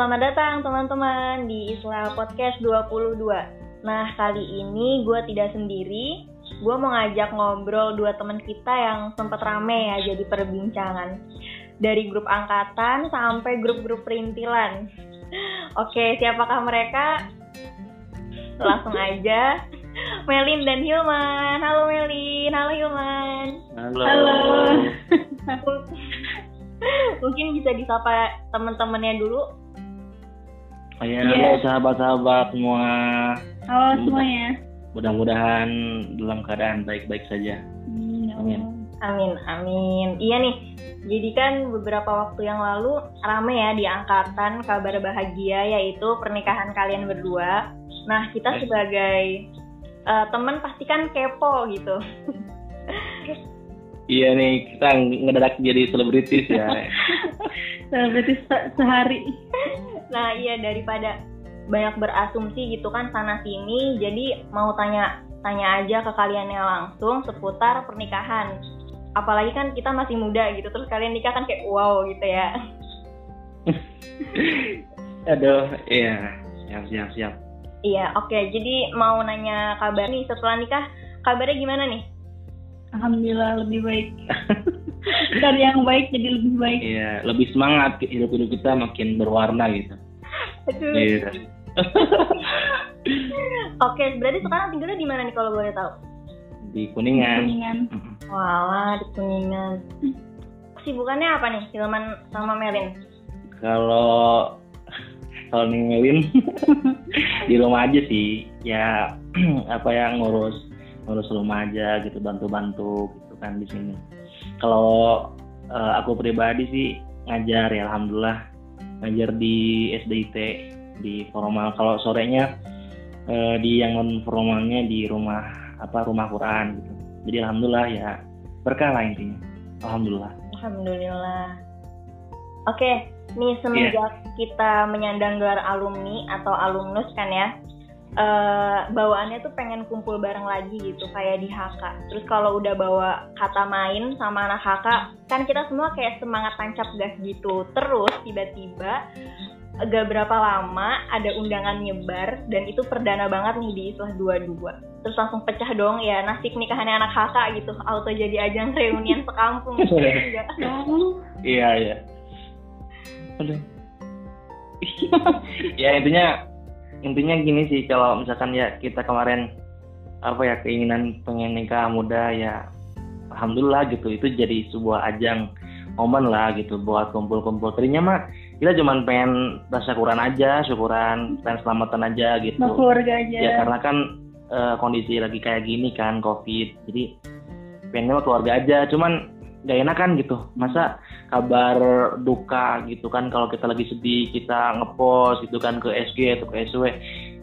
Selamat datang teman-teman di Isla Podcast 22. Nah, kali ini gue tidak sendiri. Gue mau ngajak ngobrol dua teman kita yang sempat rame ya jadi perbincangan. Dari grup angkatan sampai grup-grup perintilan. Oke, siapakah mereka? Langsung aja. Melin dan Hilman. Halo Melin, halo Hilman. Halo. Mungkin bisa disapa teman-temannya dulu. Oh iya, yeah. Sahabat-sahabat semua. Halo semuanya. Mudah-mudahan dalam keadaan baik-baik saja. Amin. Iya nih, jadi kan beberapa waktu yang lalu rame ya di angkatan kabar bahagia yaitu pernikahan kalian berdua. Nah, kita sebagai teman pasti kan kepo gitu. Iya nih, kita ngedadak jadi selebritis ya. Selebritis sehari. Nah iya, daripada banyak berasumsi gitu kan sana sini, jadi mau tanya aja ke kalian yang langsung seputar pernikahan. Apalagi kan kita masih muda gitu, terus kalian nikah kan kayak wow gitu ya. Aduh, iya. Siap. Iya, oke. Jadi mau nanya kabar nih setelah nikah, kabarnya gimana nih? Alhamdulillah lebih baik. Dari yang baik jadi lebih baik. Iya, lebih semangat, hidup kita makin berwarna gitu. Aduh. Iya. Oke, berarti sekarang tinggalnya di mana nih kalau boleh tahu? Di Kuningan. Wah, di Kuningan. Kesibukannya apa nih, Hilman sama Melin? Kalau Melin di rumah aja sih. Ya apa yang ngurus rumah aja gitu, bantu-bantu gitu kan di sini. Kalau aku pribadi sih ngajar ya, alhamdulillah ngajar di SDIT di formal. Kalau sorenya di yang non formalnya di rumah Qur'an gitu. Jadi alhamdulillah ya, berkah lah intinya. Alhamdulillah. Oke, nih semenjak kita menyandang gelar alumni atau alumnus kan ya. Bawaannya tuh pengen kumpul bareng lagi gitu kayak di HK. Terus kalau udah bawa kata main sama anak HK kan kita semua kayak semangat tancap gas gitu. Terus tiba-tiba gak berapa lama ada undangan nyebar dan itu perdana banget nih di Islah 22. Terus langsung pecah dong ya nasib nikahannya anak HK gitu. Auto jadi ajang reunian sekampung. Iya. Aduh. Ya intinya gini sih, kalau misalkan ya kita kemarin apa ya keinginan pengen nikah muda ya alhamdulillah gitu, itu jadi sebuah ajang momen lah gitu buat kumpul-kumpul. Tadinya mah kita cuma pengen bersyukuran aja, pengen selamatan aja gitu. Keluarga aja. Ya karena kan kondisi lagi kayak gini kan Covid. Jadi pengennya keluarga aja, cuman gak enak kan gitu, masa kabar duka gitu kan, kalau kita lagi sedih kita ngepost gitu kan ke SG atau ke SW,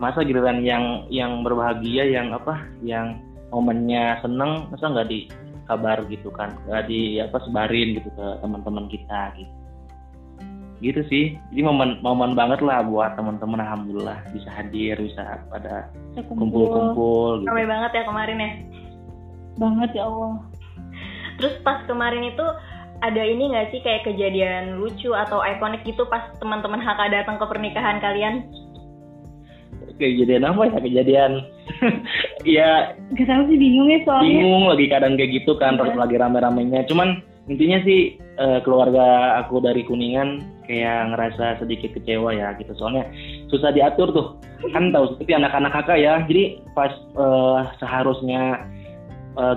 masa gitu kan yang berbahagia, yang momennya seneng, masa nggak di kabar gitu kan, nggak di sebarin gitu ke teman-teman kita gitu sih. Jadi momen banget lah buat teman-teman, alhamdulillah bisa hadir, bisa pada kumpul-kumpul gitu. Ramai banget ya kemarin ya, banget ya Allah. Terus pas kemarin itu ada ini nggak sih kayak kejadian lucu atau ikonik gitu pas teman-teman HK datang ke pernikahan kalian? Kejadian apa ya? Kejadian ya. Gak tahu sih, bingung ya soalnya. Bingung lagi keadaan kayak gitu kan, terus lagi rame-ramenya. Cuman intinya sih keluarga aku dari Kuningan kayak ngerasa sedikit kecewa ya gitu, soalnya susah diatur tuh. Kan tahu seperti anak-anak HK ya. Jadi pas seharusnya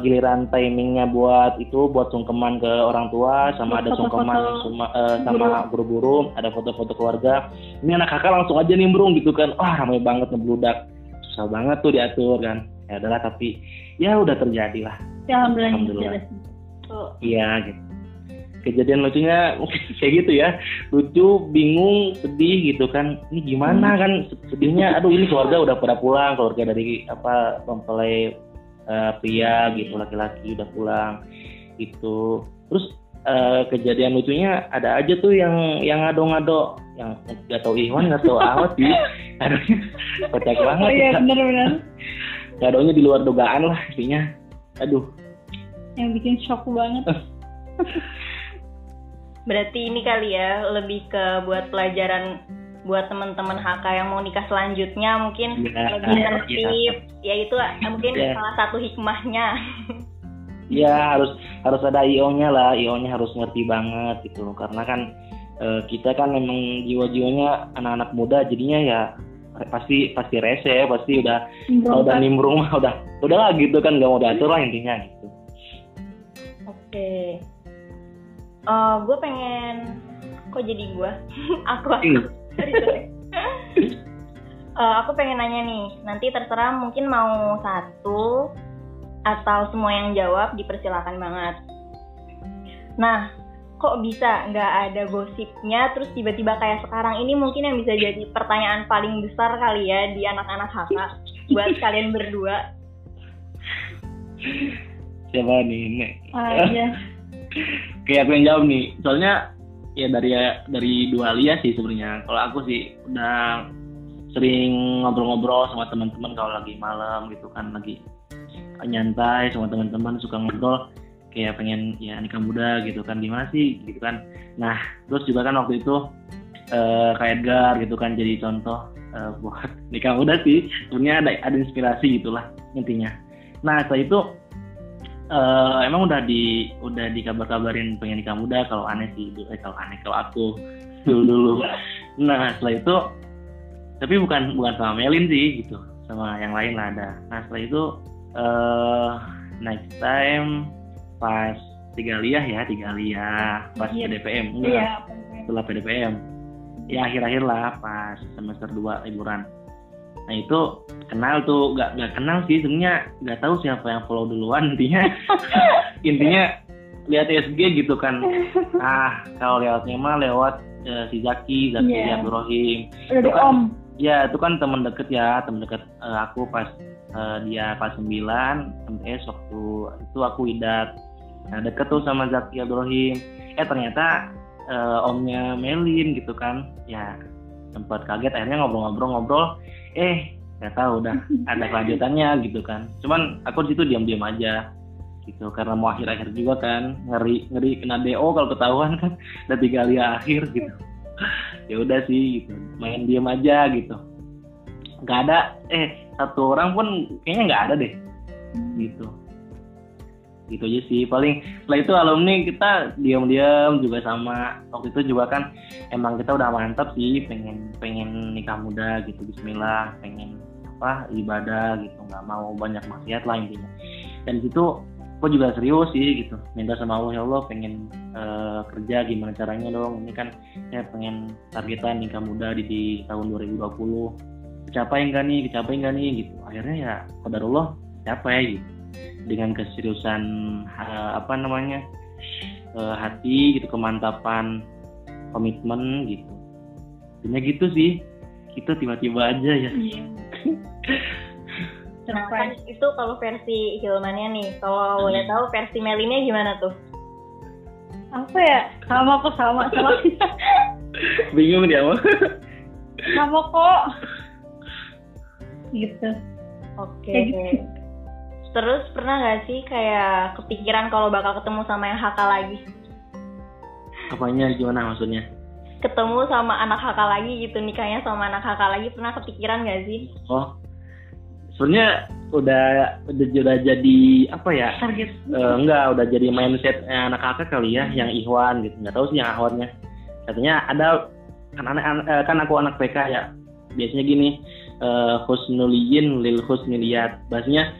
giliran timingnya buat itu, buat sungkeman ke orang tua, sama ada sungkeman sama buru-buru, ada foto-foto keluarga. Ini anak kakak langsung aja nimbrung gitu kan, wah ramai banget ngebludak, susah banget tuh diatur kan. Ya adalah tapi ya udah terjadi lah. Alhamdulillah. Iya gitu. Kejadian lucunya kayak gitu ya, lucu, bingung, sedih gitu kan. Ini gimana kan sedihnya, aduh ini keluarga udah pada pulang, keluarga dari mempelai pria gitu, laki-laki udah pulang gitu. Terus kejadian lucunya ada aja tuh yang ngado-ngado, yang nggak tahu Iwan nggak tahu Ahmad sih, ngadonya kocak banget. Oh iya benar-benar. Ngadonya di luar dugaan lah intinya. Aduh. Yang bikin shock banget. Berarti ini kali ya lebih ke buat pelajaran buat teman-teman HK yang mau nikah selanjutnya mungkin lebih tertib, yaitu mungkin salah satu hikmahnya. Ya harus ada IO-nya lah, IO-nya harus ngerti banget gitu loh, karena kan kita kan memang jiwa-jiwanya anak-anak muda, jadinya ya pasti rese, pasti udah nimbrung mah udahlah gitu kan, nggak mau diatur lah intinya gitu. Oke. Gue pengen kok jadi gue aku pengen nanya nih, nanti terserah mungkin mau satu atau semua yang jawab, dipersilakan banget. Nah, kok bisa nggak ada gosipnya terus tiba-tiba kayak sekarang ini? Mungkin yang bisa jadi pertanyaan paling besar kali ya di anak-anak HK buat kalian berdua. Siapa nih? Nek. Ya. Kayak aku yang jawab nih, soalnya ya dari dua Alia sih sebenarnya. Kalau aku sih udah sering ngobrol-ngobrol sama teman-teman kalau lagi malam gitu kan, lagi nyantai sama teman-teman, suka ngobrol kayak pengen ya nikah muda gitu kan, gimana sih gitu kan. Nah terus juga kan waktu itu kayak Edgar gitu kan jadi contoh buat nikah muda sih sebenarnya, ada inspirasi gitulah intinya. Nah setelah itu emang udah dikabar-kabarin pengen nikah muda, kalau aku dulu. Nah setelah itu, tapi bukan sama Melin sih gitu, sama yang lain lah ada. Nah setelah itu next time pas tiga aliyah pas PDPM, setelah PDPM ya akhir-akhir lah pas semester 2 liburan. Nah itu kenal tuh, nggak kenal sih sebenarnya, nggak tahu siapa yang follow duluan intinya lihat SG gitu kan. Ah kalau lewatnya mah lewat si Zaki Abdul Rohim itu kan, ya itu kan teman dekat aku pas dia pas 9 MTS waktu itu aku idat. Nah deket tuh sama Zaki Abdul Rohim, ternyata omnya Melin gitu kan, ya sempat kaget, akhirnya ngobrol nggak tahu udah ada kelanjutannya gitu kan. Cuman aku di situ diam-diam aja gitu karena mau akhir-akhir juga kan, ngeri kena DO kalau ketahuan kan, udah 3 kali akhir gitu. Ya udah sih gitu, main diam aja gitu, nggak ada satu orang pun kayaknya nggak ada deh gitu aja sih paling. Setelah itu alumni kita diam-diam juga, sama waktu itu juga kan emang kita udah mantap sih pengen nikah muda gitu, bismillah, pengen ibadah gitu, nggak mau banyak maksiat lah intinya. Dan situ aku juga serius sih gitu, minta sama Allah, ya Allah pengen kerja gimana caranya dong, ini kan saya pengen targetan nikah muda di tahun 2020, kecapai nggak nih gitu. Akhirnya ya qadarullah capai gitu, dengan keseriusan hati gitu, kemantapan, komitmen gitu. Sebenarnya gitu sih, kita tiba-tiba aja ya. Nah, itu kalau versi Hilmannya nih, kalau boleh tahu versi Melinnya gimana tuh? Apa ya? Sama. Bingung dia mah. Sama kok. Gitu. Oke. Gitu. Terus pernah nggak sih kayak kepikiran kalau bakal ketemu sama yang HK lagi? Apanya, gimana maksudnya? Ketemu sama anak HK lagi gitu, nikahnya sama anak HK lagi, pernah kepikiran nggak sih? Oh, sebenarnya udah jadi apa ya? Target? Enggak, udah jadi mindset anak HK kali ya, yang Ikhwan gitu. Nggak tahu sih yang Ikhwannya. Katanya ada kan aku anak PK ya, biasanya gini husnuliyin lil husniliyat, bahasanya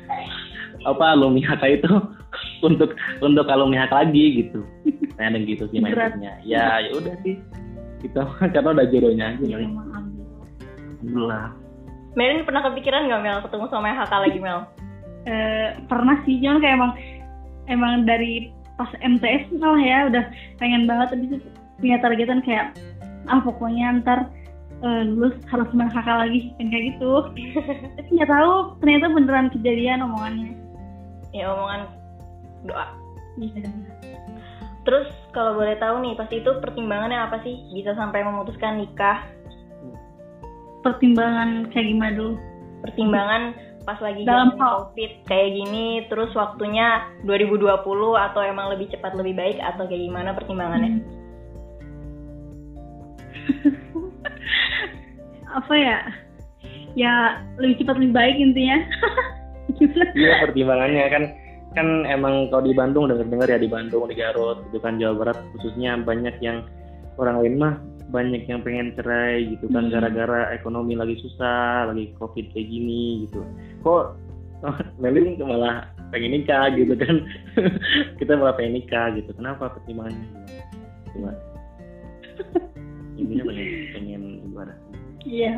apa, alumni HK itu untuk alumni HK lagi gitu. Nah dan gitu sih mindsetnya. Ya udah sih kita karena udah jodohnya aja. Alhamdulillah. Melin pernah kepikiran nggak Mel ketemu sama HK lagi Mel? Pernah sih, cuman kayak emang dari pas MTS malah ya udah pengen banget, tapi punya targetan kayak pokoknya ntar lulus harus main HK lagi kan kayak gitu. Tapi nggak tahu ternyata beneran kejadian omongannya. Ya omongan doa. Bisa. Terus kalau boleh tahu nih, pasti itu pertimbangannya apa sih bisa sampai memutuskan nikah? Pertimbangan kayak gimana dulu? Pertimbangan pas lagi dalam COVID kayak gini, terus waktunya 2020 atau emang lebih cepat lebih baik atau kayak gimana pertimbangannya? apa ya, ya lebih cepat lebih baik intinya. Iya, pertimbangannya kan emang kalau di Bandung dengar ya, di Bandung, di Garut gitu kan, Jawa Barat khususnya banyak yang orang lain mah banyak yang pengen cerai gitu kan, gara-gara ekonomi lagi susah, lagi covid kayak gini gitu. Kok Melin malah pengen nikah gitu kan? Kita malah pengen nikah gitu. Kenapa pertimbangannya? Cuma intinya pengen ibadah. Iya,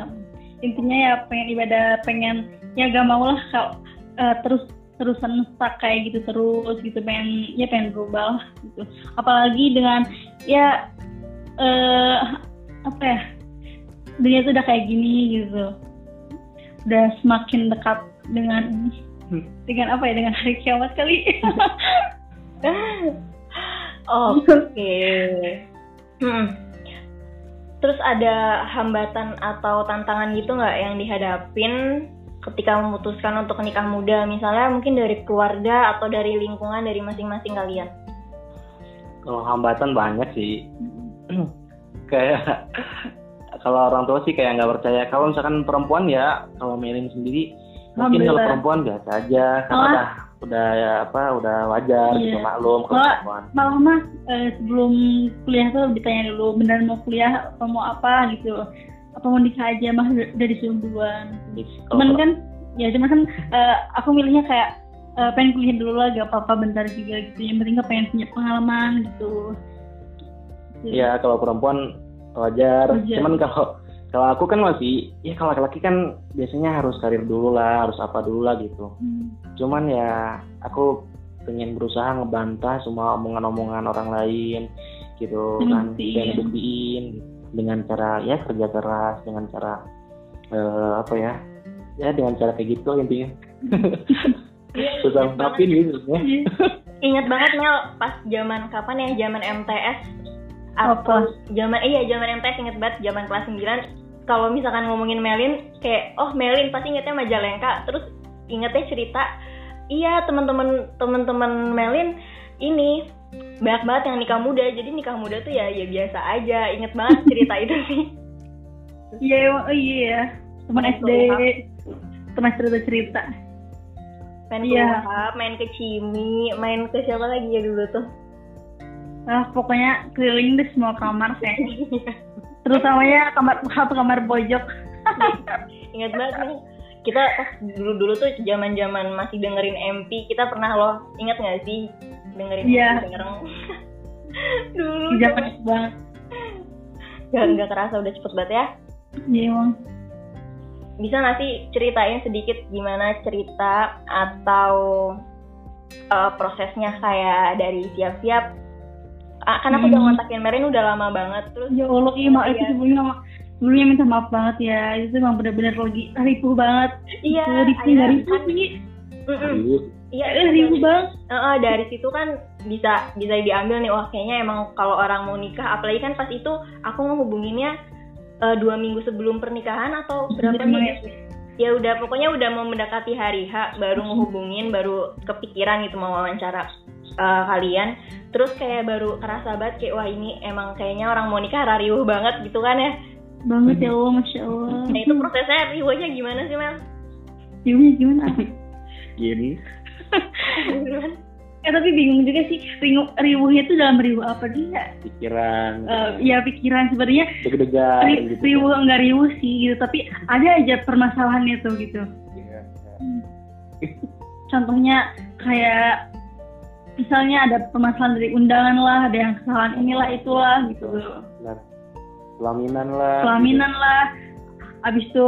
intinya ya pengen ibadah, pengen ya gak mau lah kalau terusan stuck kayak gitu terus gitu, pengen berubah lah, gitu. Apalagi dengan ya apa ya, dunia tuh udah kayak gini gitu, udah semakin dekat dengan apa ya, dengan hari kiamat kali. Oke. Terus ada hambatan atau tantangan gitu nggak yang dihadapin ketika memutuskan untuk nikah muda, misalnya mungkin dari keluarga atau dari lingkungan, dari masing-masing kalian? Kalau hambatan banyak sih. Kayak kalau orang tua sih kayak nggak percaya. Kalau misalkan perempuan ya, kalau Melin sendiri mungkin kalau perempuan biasa aja karena udah wajar gitu, maklum kalau perempuan. Malah mah sebelum kuliah tuh ditanya dulu beneran mau kuliah atau mau apa gitu, apa mau nikah aja mah dari duluan. Cuman kan ya aku milihnya kayak pengen kuliah dulu lah, gak apa-apa bentar juga gitu, yang penting pengen punya pengalaman gitu. Ya kalau perempuan wajar. Cuman kalau aku kan masih, ya kalau laki-laki kan biasanya harus karir dulu lah, harus apa dulu lah gitu. Cuman ya aku pengen berusaha ngebantah semua omongan-omongan orang lain gitu kan, dan buktiin dengan cara ya kerja keras, dengan cara dengan cara kayak gitu intinya. Susah tapi gitu sebenarnya. Ingat banget Mel, pas zaman kapan ya, zaman MTS atau zaman MTS, ingat banget zaman kelas 9. Kalau misalkan ngomongin Melin, kayak Melin pasti ingetnya Majalengka, terus ingetnya cerita, iya teman-teman Melin ini banyak banget yang nikah muda, jadi nikah muda tuh ya biasa aja, inget banget cerita itu sih. Iya, teman SD, teman cerita, main kulap, main ke Cimi, main ke siapa lagi ya dulu tuh? Pokoknya keliling di semua kamar kayaknya. Terutamanya kamar pojok. Ingat banget nih, kita pas dulu tuh zaman masih dengerin MP, kita pernah loh, ingat nggak sih dengerin MP sekarang? Dulu zaman banget. Nggak kerasa udah cepet banget ya? Iya emang. Bisa nggak sih ceritain sedikit gimana cerita atau prosesnya kayak dari siap-siap? Karena aku udah ngontakin Melin udah lama banget. Terus ya Allah, iya maaf itu sebelumnya minta maaf banget ya. Itu emang benar-benar lagi ripuh banget. Iya. Ripuh banget. Dari situ kan bisa diambil nih, wah kayaknya emang kalau orang mau nikah, apalagi kan pas itu aku ngehubunginnya 2 minggu sebelum pernikahan atau berapa minggu? Ya udah pokoknya udah mau mendekati hari H baru ngehubungin, baru kepikiran gitu mau wawancara kalian. Terus kayak baru kerasa banget kayak wah ini emang kayaknya orang mau nikah riuh banget gitu kan ya. Banget ya Allah, Masya Allah. Nah itu prosesnya riuhnya gimana sih Mel? Gini. Tapi bingung juga sih, riuhnya tuh dalam riuh apa dulu ya? Pikiran. Ya pikiran sebenarnya. Deg-degan. Riuh enggak riuh sih gitu, tapi ada aja permasalahannya tuh gitu. Iya. Contohnya kayak misalnya ada permasalahan dari undangan lah, ada yang kesalahan inilah itulah gitu. Benar. Pelaminan lah. Abis itu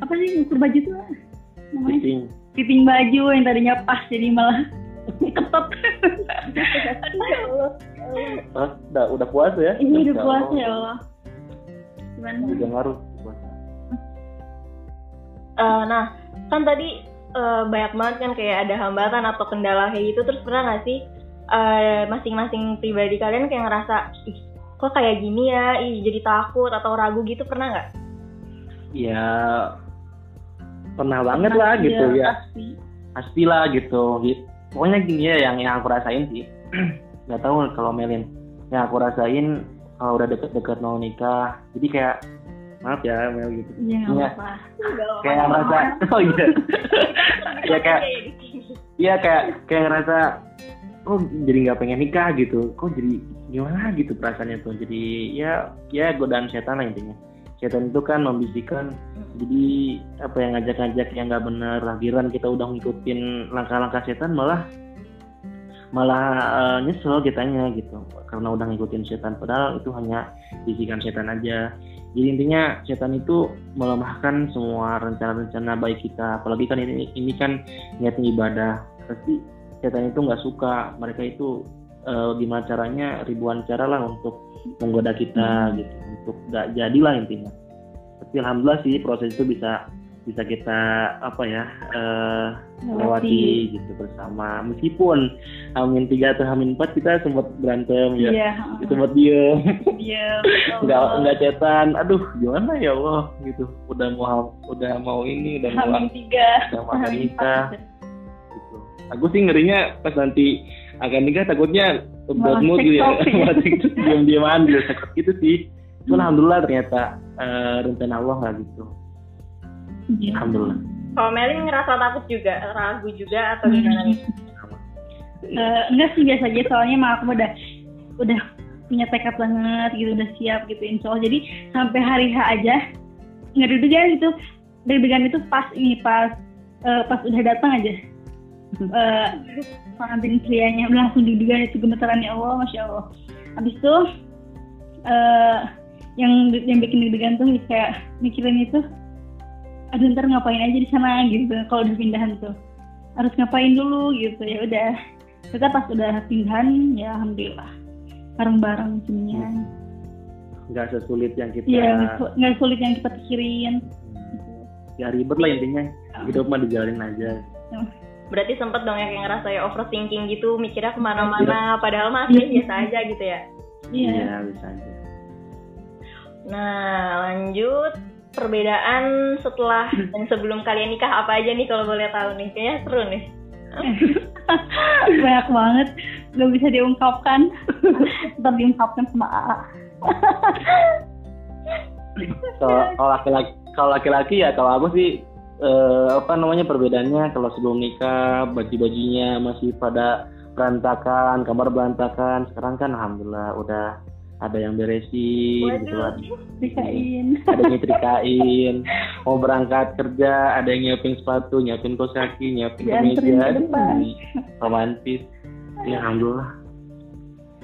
apa sih ukur baju tuh? Namanya? Fitting baju yang tadinya pas jadi malah ketot. Udah puasa ya? Ini udah puasa ya Allah. Gimana? Udah ngaruh puasa. Nah, kan tadi banyak banget kan kayak ada hambatan atau kendala kayak gitu. Terus pernah nggak sih masing-masing pribadi kalian kayak ngerasa kok kayak gini ya, jadi takut atau ragu gitu, pernah nggak? Ya pernah banget lah gitu ya. Pastilah gitu. Pokoknya gini ya yang aku rasain sih. Nggak tahu kalau Melin. Yang aku rasain kalau udah deket-deket mau nikah, jadi kayak maaf ya Mel gitu. Iya, enggak apa. Kayak ngerasa oh iya. Ya kayak iya kayak ngerasa oh jadi enggak pengen nikah gitu. Kok jadi gimana gitu perasaannya tuh. Jadi ya godaan setan lah intinya. Setan itu kan membisikkan, jadi apa yang ngajak-ngajak yang enggak benar, lagiran kita udah ngikutin langkah-langkah setan malah nyesel kitanya gitu karena udah ngikutin setan, padahal itu hanya bisikan setan aja. Jadi intinya setan itu melemahkan semua rencana-rencana baik kita, apalagi kan ini kan niatnya ibadah. Pasti setan itu nggak suka, mereka itu gimana caranya, ribuan cara lah untuk menggoda kita gitu, untuk nggak jadilah intinya. Tapi alhamdulillah sih proses itu bisa kita apa ya lewati gitu bersama, meskipun Amin 3 atau Amin 4 kita sempat berantem ya, sempat diem nggak cetan, aduh gimana ya Allah gitu, udah mau ini, udah mau Amin 3 sama nikah gitu. Aku sih ngerinya pas nanti akan nikah takutnya buat mood gitu ya, buat diam-diaman gitu sih. Alhamdulillah ternyata rencana Allah lah gitu. Alhamdulillah. Kalau Melin ngerasa takut juga, ragu juga atau gimana nih? Enggak sih, biasa aja, soalnya mah aku udah punya tekad banget gitu, udah siap gitu insya Allah. Jadi sampai hari H aja ngedeg-degan gitu, deg-degan itu pas udah datang aja. Pengantin prianya udah langsung deg-degan itu, gemetaran ya Allah, masya Allah. Habis itu yang bikin deg-degan tuh kayak mikirin itu, aduh ntar ngapain aja di sana gitu, kalau udah pindahan tuh harus ngapain dulu gitu. Ya udah, kita pas udah pindahan ya alhamdulillah bareng-bareng semuanya, nggak sulit yang kita pikirin gitu. Ya ribet lah intinya, hidup mah dijalanin aja. Berarti sempet dong ya kayak ngerasa ya overthinking gitu, mikirnya kemana-mana padahal masih biasa aja gitu ya. Iya bisa aja. Nah lanjut, perbedaan setelah dan sebelum kalian nikah apa aja nih kalau boleh tahu nih? Kayaknya seru nih. Banyak banget, gak bisa diungkapkan. Ntar diungkapkan sama AA. Kalau laki-laki ya, kalau aku sih perbedaannya kalau sebelum nikah baju-bajunya masih pada berantakan, kamar berantakan. Sekarang kan alhamdulillah udah ada yang beresin, waduh, gitu, ada yang nyetrikain, mau berangkat kerja, ada yang nyiapin sepatu, nyiapin kaos kaki, nyiapin kemeja, romantis, ya alhamdulillah,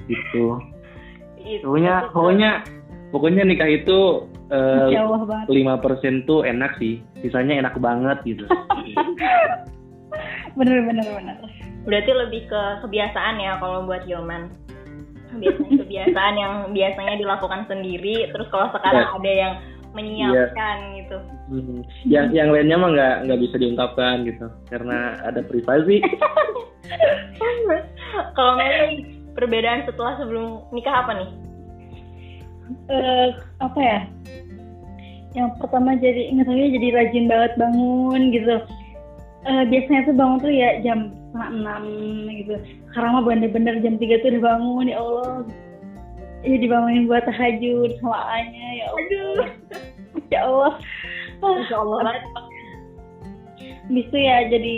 gitu. Pokoknya nikah itu 5% tuh enak sih, sisanya enak banget gitu. Bener. Berarti lebih ke kebiasaan ya kalau buat Hilman. Kebiasaan yang biasanya dilakukan sendiri, terus kalau sekarang ada yang menyiapkan gitu. Yang lainnya mah nggak bisa diungkapkan gitu karena ada privasi. Kalau Melin, perbedaan setelah sebelum nikah apa nih? Apa ya? Yang pertama jadi rajin banget bangun gitu. Biasanya tuh bangun tuh ya jam 6 gitu, sekarang mah bener-bener jam 3 tuh udah bangun, ya Allah. Ya dibangunin buat tahajud sama A-nya, ya Allah. Insya Allah. Abis itu ya jadi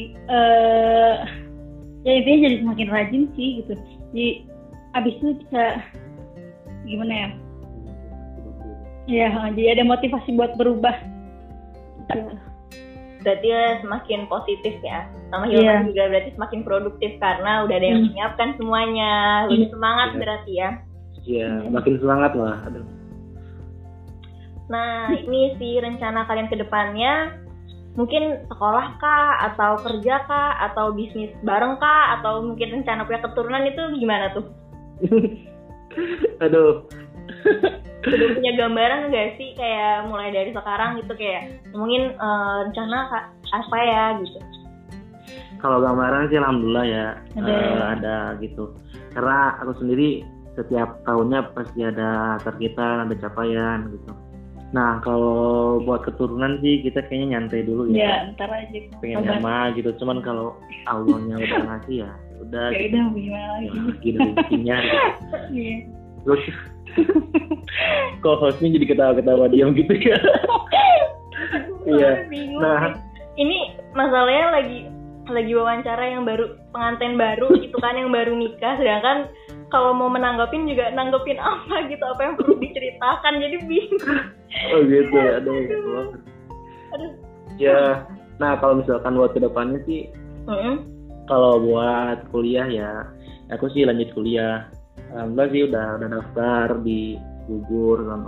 intinya jadi semakin rajin sih gitu. Jadi abis itu kita gimana ya? Ya jadi ada motivasi buat berubah. Gitu. Berarti semakin positif ya, sama Hilman juga berarti semakin produktif karena udah ada yang menyiapkan semuanya, lebih semangat berarti ya. Makin semangat lah. Nah ini sih rencana kalian ke depannya, mungkin sekolah kah, atau kerja kah, atau bisnis bareng kah, atau mungkin rencana punya keturunan itu gimana tuh? Sudah punya gambaran nggak sih kayak mulai dari sekarang gitu, kayak ngomongin rencana apa ya gitu? Kalau gambaran sih alhamdulillah ya ada gitu, karena aku sendiri setiap tahunnya pasti ada targetan, ada capaian gitu. Nah kalau buat keturunan sih kita kayaknya nyantai dulu ya. Ntar aja. Pengen nyaman gitu, cuman kalau Allahnya udah ngasih ya udah. Gimana lagi? Rezekinya. Terus Co-hostnya jadi ketawa-ketawa diam gitu ya. Iya. Nah, ini masalahnya lagi wawancara yang baru, pengantin baru gitu kan, yang baru nikah, sedangkan kalau mau menanggapin juga nanggepin apa gitu, apa yang perlu diceritakan, jadi bingung. Oh gitu ya, ada yang gitu. Ya, nah kalau misalkan buat kedepannya sih, kalau buat kuliah ya, aku sih lanjut kuliah. Alhamdulillah sih udah daftar di Bogor, kan?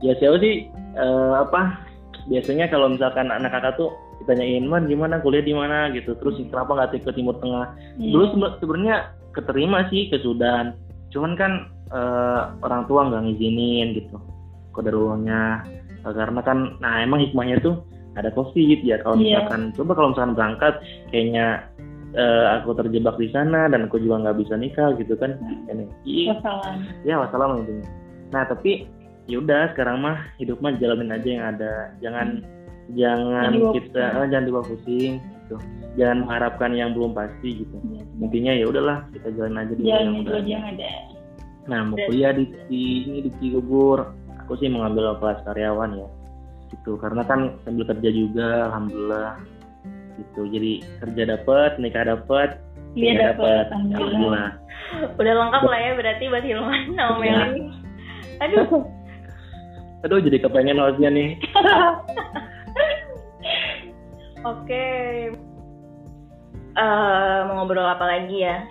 Ya siapa sih biasanya kalau misalkan anak kakak tuh ditanyain, "Man, gimana kuliah di mana?" gitu. Terus kenapa nggak ke Timur Tengah? Dulu sebenarnya keterima sih ke Sudan, cuman kan orang tua nggak ngizinin gitu kodarulnya, karena kan nah emang hikmahnya tuh ada COVID ya. Kalau misalkan kalau misalkan berangkat kayaknya aku terjebak di sana dan aku juga nggak bisa nikah gitu kan. Wassalam gitu. Nah tapi yaudah sekarang mah hidup mah jalanin aja yang ada, jangan dibawa pusing gitu, jangan mengharapkan yang belum pasti gitu. Intinya ya udahlah, kita jalan aja yang ada. Nah mau kuliah di Cibubur, aku sih mengambil kelas karyawan ya gitu, karena kan sambil kerja juga alhamdulillah gitu, jadi kerja dapat, nikah dapat, dia dapat, alhamdulillah udah lengkap lah ya berarti buat Hilman sama Melin. Aduh jadi kepengen hostnya nih. Oke. Mau ngobrol apa lagi ya?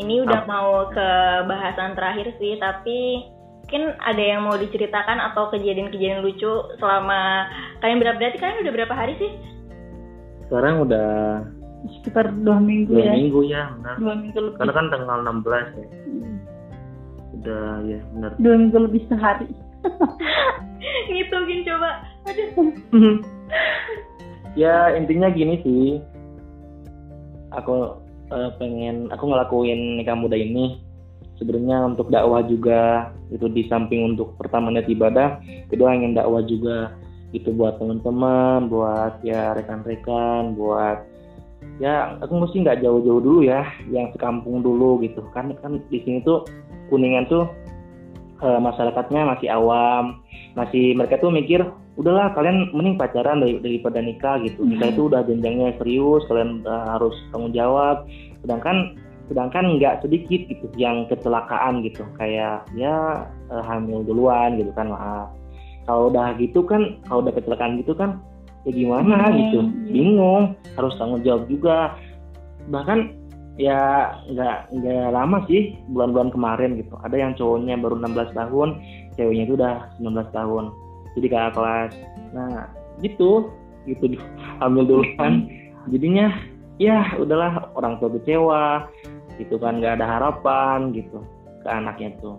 Ini udah mau ke bahasan terakhir sih, tapi mungkin ada yang mau diceritakan atau kejadian-kejadian lucu selama kalian berarti kalian udah berapa hari sih? Sekarang udah sekitar 2 minggu ya. 2 minggu ya, benar. 2 minggu lebih. Karena kan tanggal 16 ya. Udah ya, benar. 2 minggu lebih sehari. Ngitungin coba. Ya intinya gini sih, aku pengen ngelakuin nikah muda ini sebenarnya untuk dakwah juga itu, di samping untuk pertama niat ibadah, kedua ingin dakwah juga itu buat teman-teman, buat ya rekan-rekan, buat ya aku mesti nggak jauh-jauh dulu ya, yang sekampung dulu gitu kan di sini tuh Kuningan tuh masyarakatnya masih awam, masih mereka tuh mikir udahlah kalian mending pacaran daripada nikah gitu. Nikah itu udah jenjangnya serius, kalian harus tanggung jawab. Sedangkan nggak sedikit gitu yang kecelakaan gitu, kayak ya hamil duluan gitu kan, maaf. Kalau udah kecelakaan gitu kan, ya gimana gitu, bingung, harus tanggung jawab juga. Bahkan ya nggak lama sih, bulan-bulan kemarin gitu, ada yang cowoknya baru 16 tahun, ceweknya itu udah 19 tahun. Jadi kakak kelas, nah gitu ambil duluan, jadinya ya udahlah orang tua kecewa, gitu kan nggak ada harapan gitu ke anaknya tuh.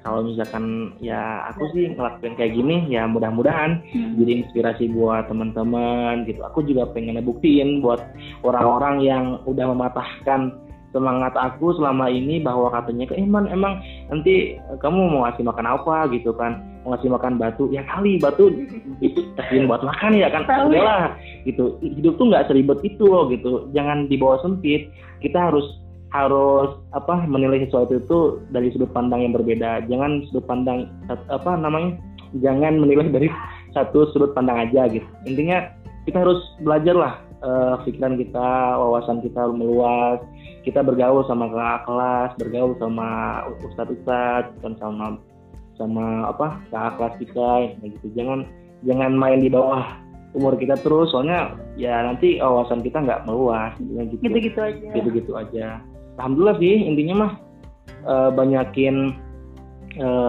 Kalau misalkan ya aku sih ngelakuin kayak gini, ya mudah-mudahan jadi inspirasi buat teman-teman gitu. Aku juga pengen buktiin buat orang-orang yang udah mematahkan semangat aku selama ini, bahwa katanya emang nanti kamu mau ngasih makan apa gitu kan, mau ngasih makan batu, ya kali batu dikasihin buat makan ya kan, udahlah gitu. Hidup tuh nggak seribet itu loh gitu, jangan dibawa sempit. Kita harus menilai sesuatu itu dari sudut pandang yang berbeda, jangan sudut pandang jangan menilai dari satu sudut pandang aja gitu. Intinya kita harus belajar lah, pikiran kita, wawasan kita meluas. Kita bergaul sama kakak kelas, bergaul sama ustadz dan sama kakak kelas kita gitu. Jangan main di bawah umur kita terus, soalnya ya nanti wawasan kita nggak meluas gitu. Gitu aja. Alhamdulillah sih intinya mah banyakin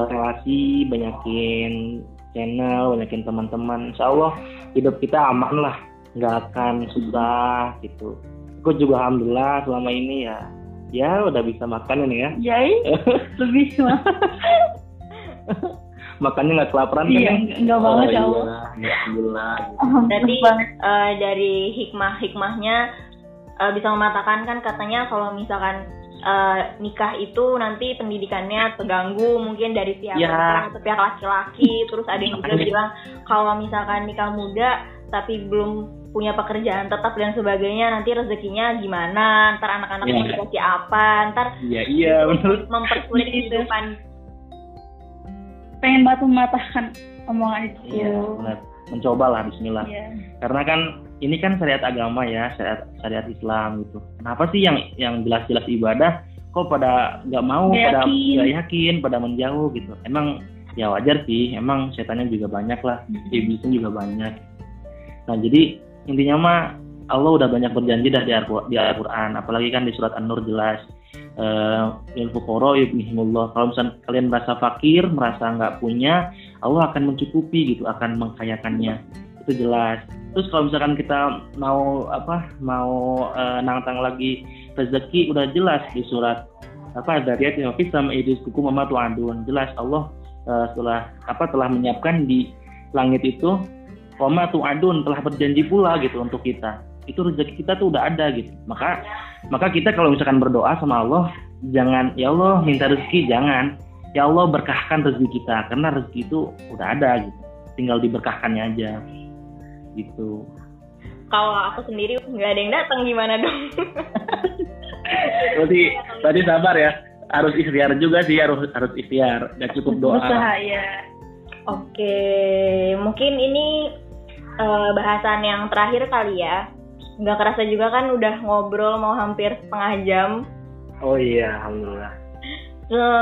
relasi, banyakin channel, banyakin teman-teman. Insyaallah hidup kita aman lah, nggak akan susah gitu. Aku juga alhamdulillah selama ini ya udah bisa makan ini ya. Yai, lebih semua. Makannya nggak kelaparan kan? Iya, nggak banget jauh. Alhamdulillah. Jadi dari hikmahnya bisa mematahkan kan, katanya kalau misalkan nikah itu nanti pendidikannya terganggu mungkin dari pihak laki-laki. Terus ada yang juga bilang kalau misalkan nikah muda tapi belum punya pekerjaan tetap dan sebagainya, nanti rezekinya gimana, ntar anak-anak mau dikasih apa, ntar mempersulit kehidupan pengen banget mematahkan omongan itu. Iya, benar. Mencobalah, bismillah. Iya. Karena kan ini kan syariat agama ya, syariat Islam gitu. Kenapa sih yang jelas-jelas ibadah kok pada nggak mau, pada nggak yakin, pada menjauh gitu? Emang ya wajar sih, emang setannya juga banyak lah, iblisnya juga banyak. Nah jadi intinya mah Allah udah banyak berjanji dah di Al-Qur'an, apalagi kan di surat An Nur jelas. Al-Baqarah ibnihimullah, kalau misalnya kalian merasa fakir, merasa nggak punya, Allah akan mencukupi gitu, akan mengkayakannya, itu jelas. Terus kalau misalkan kita mau nantang lagi rezeki, udah jelas di surat Dzariyat wa fisam idiskukum mama tu'adun, jelas Allah telah menyiapkan di langit itu mama tu'adun, telah berjanji pula gitu untuk kita. Itu rezeki kita tuh udah ada gitu. Maka kita kalau misalkan berdoa sama Allah, jangan ya Allah minta rezeki, jangan ya Allah berkahkan rezeki kita, karena rezeki itu udah ada gitu, tinggal diberkahkannya aja gitu. Kalau aku sendiri nggak ada yang datang, gimana dong? Berarti sabar ya, harus ikhtiar juga sih, harus ikhtiar, nggak cukup doa. Usaha ya. Oke, mungkin ini bahasan yang terakhir kali ya. Nggak kerasa juga kan udah ngobrol mau hampir setengah jam. Oh iya, alhamdulillah.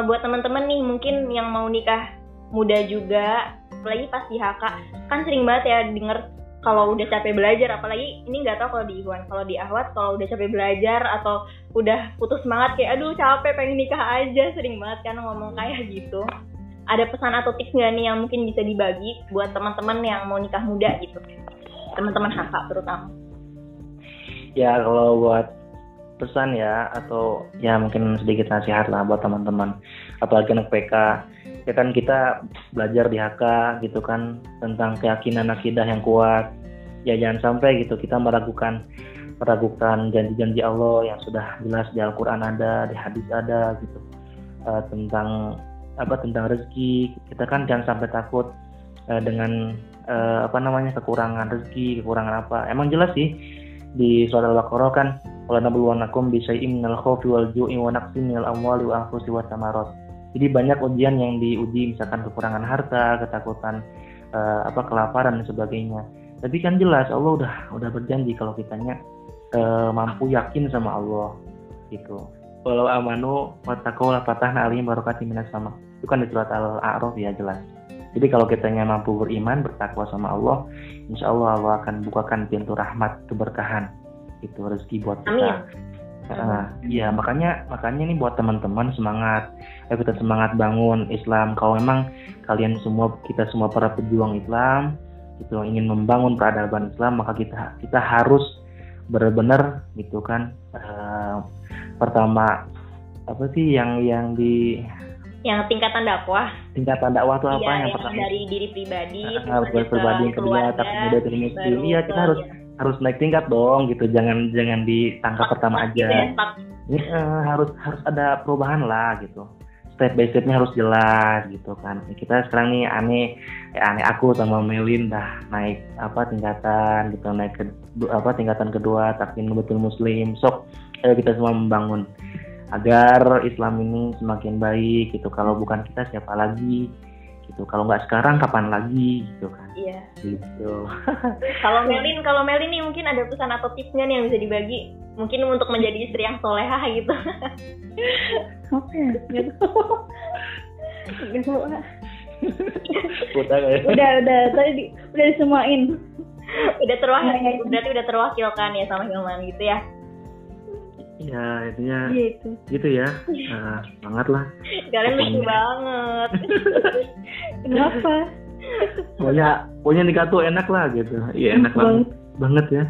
Buat teman-teman nih mungkin yang mau nikah muda juga, apalagi pas di HK kan sering banget ya denger kalau udah capek belajar, apalagi ini nggak tahu kalau di Ikhwan, kalau di Ahwat, kalau udah capek belajar atau udah putus semangat kayak aduh capek pengen nikah aja, sering banget kan ngomong kayak gitu. Ada pesan atau tips nggak nih yang mungkin bisa dibagi buat teman-teman yang mau nikah muda gitu, teman-teman HK terutama? Ya kalau buat pesan ya, atau ya mungkin sedikit nasihat lah buat teman-teman, apalagi anak PK ya kan, kita belajar di HK gitu kan tentang keyakinan akidah yang kuat ya, jangan sampai gitu kita meragukan janji-janji Allah yang sudah jelas di Al-Qur'an ada, di hadis ada gitu, tentang rezeki. Kita kan jangan sampai takut dengan kekurangan rezeki, kekurangan apa. Emang jelas sih di surat Al-Baqarah kan, wala nabluwannakum bisyai'im minal khaufi wal ju'i wa naqsin minal amwali wal anfusi wathamarat. Jadi banyak ujian yang diuji, misalkan kekurangan harta, ketakutan, kelaparan dan sebagainya. Tapi kan jelas Allah udah berjanji kalau kitanya mampu yakin sama Allah gitu. Walau amanu wattaqaulah fatahna 'alaihim barakatim minas sama. Itu kan di surat Al-A'raf ya jelas. Jadi kalau kitanya mampu beriman, bertakwa sama Allah, insya Allah akan bukakan pintu rahmat, keberkahan, itu rezeki buat kita. Iya, makanya ini buat teman-teman semangat, ayo kita semangat bangun Islam. Kalau memang kita semua para pejuang Islam, itu ingin membangun peradaban Islam, maka kita harus benar-benar gitu kan. Pertama apa sih yang di yang tingkatan dakwah itu iya, apa yang pertama dari diri pribadi, keluarga, kemudian termisi. Iya, kita harus naik tingkat dong gitu, jangan ditangkap pertama aja. Harus ada perubahan lah gitu, step by stepnya harus jelas gitu kan. Kita sekarang nih aneh aku sama Melin dah naik tingkatan gitu, naik ke tingkatan kedua, Takmin betul Muslim. Sok ayo kita semua membangun agar Islam ini semakin baik gitu. Kalau bukan kita siapa lagi gitu, kalau nggak sekarang kapan lagi gitu kan. Iya gitu. Kalau Melin nih mungkin ada pesan atau tipsnya nih yang bisa dibagi mungkin untuk menjadi istri yang soleha gitu. Oke gitu. Udah tadi udah disemuain, udah terwakilkan ya sama Hilman gitu ya. Ya, intinya gitu ya. Semangat lah. Kalian lucu banget. Kenapa? Pokoknya nikah tuh enak lah gitu. Iya, enak banget ya.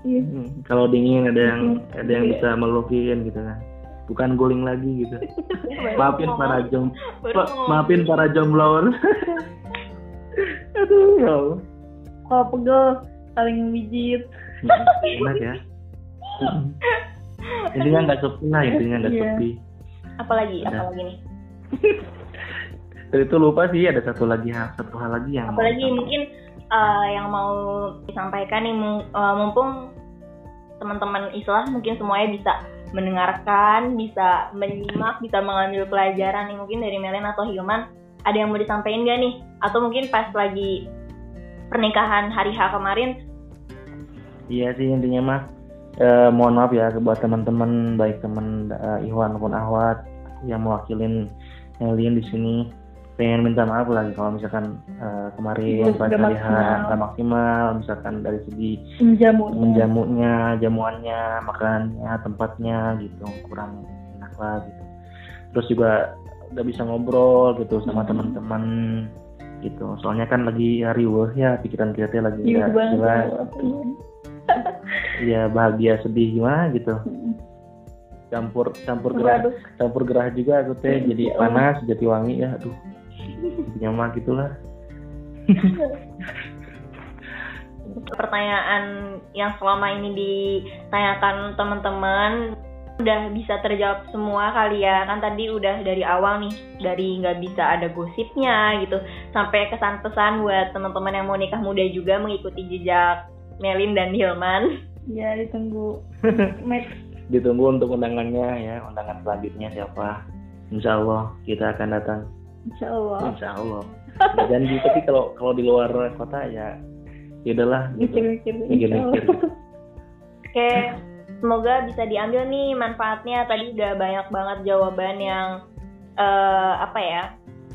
Iya. Kalau dingin ada yang bisa melukin gitu kan. Bukan guling lagi gitu. Maafin para jombloan. Aduh, ya Allah. Kalau pegel paling mijit. Enak ya. Intinya nggak sepi lah, sepi. Apalagi nih? Itu lupa sih, ada satu hal lagi yang. Apalagi mungkin yang mau disampaikan nih, mumpung teman-teman Islah mungkin semuanya bisa mendengarkan, bisa menyimak, bisa mengambil pelajaran nih mungkin dari Melin atau Hilman. ada yang mau disampaikan gak nih? Atau mungkin pas lagi pernikahan hari H kemarin? Iya sih, intinya mah mohon maaf ya buat teman-teman, baik teman Ikhwan maupun Ahwat yang mewakilin Melin di sini. Pengen minta maaf lagi kalau misalkan kemarin pada hari H nggak maksimal, misalkan dari segi menjamunya, jamuannya, makanannya, tempatnya gitu kurang enak lah gitu. Terus juga nggak bisa ngobrol gitu sama teman-teman gitu. Soalnya kan lagi riweuh ya, pikiran kita lagi nggak jelas. Iya, bahagia sedih gimana gitu. Campur gerah juga aku teh, jadi panas jadi wangi ya, aduh. Nyaman gitulah. Pertanyaan yang selama ini ditanyakan teman-teman udah bisa terjawab semua kali ya, kan tadi udah dari awal nih, dari nggak bisa ada gosipnya gitu sampai kesan-pesan buat teman-teman yang mau nikah muda juga mengikuti jejak Melin dan Hilman. Ya, ditunggu untuk undangannya ya, undangan selanjutnya siapa, insya Allah kita akan datang. Insya Allah. Dan tapi kalau di luar kota ya udahlah gitu. Mikir. Oke, semoga bisa diambil nih manfaatnya. Tadi udah banyak banget jawaban yang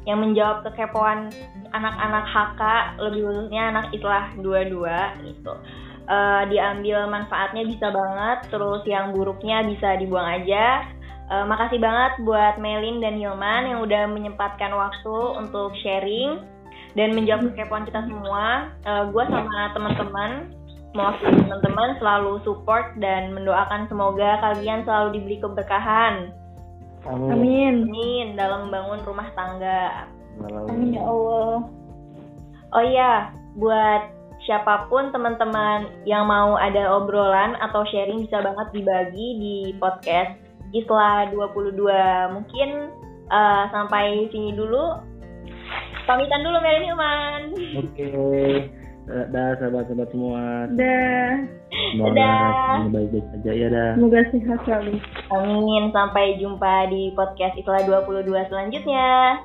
yang menjawab kekepoan anak-anak HK, lebih khususnya anak Islah 22 gitu. Diambil manfaatnya bisa banget, terus yang buruknya bisa dibuang aja. Makasih banget buat Melin dan Hilman yang udah menyempatkan waktu untuk sharing dan menjawab kekepoan kita semua. Gue sama teman-teman, mewakili teman-teman, selalu support dan mendoakan semoga kalian selalu diberi keberkahan. Amin. Dalam membangun rumah tangga. Amin ya Allah. Oh iya, buat siapapun teman-teman yang mau ada obrolan atau sharing bisa banget dibagi di podcast Isla 22. Mungkin sampai sini dulu. Pamitan dulu Melin, Uman. Oke. Dah sahabat-sahabat semua. Dah. Baik-baik aja ya, dah. Semoga sehat selalu. Amin. Sampai jumpa di podcast Isla 22 selanjutnya.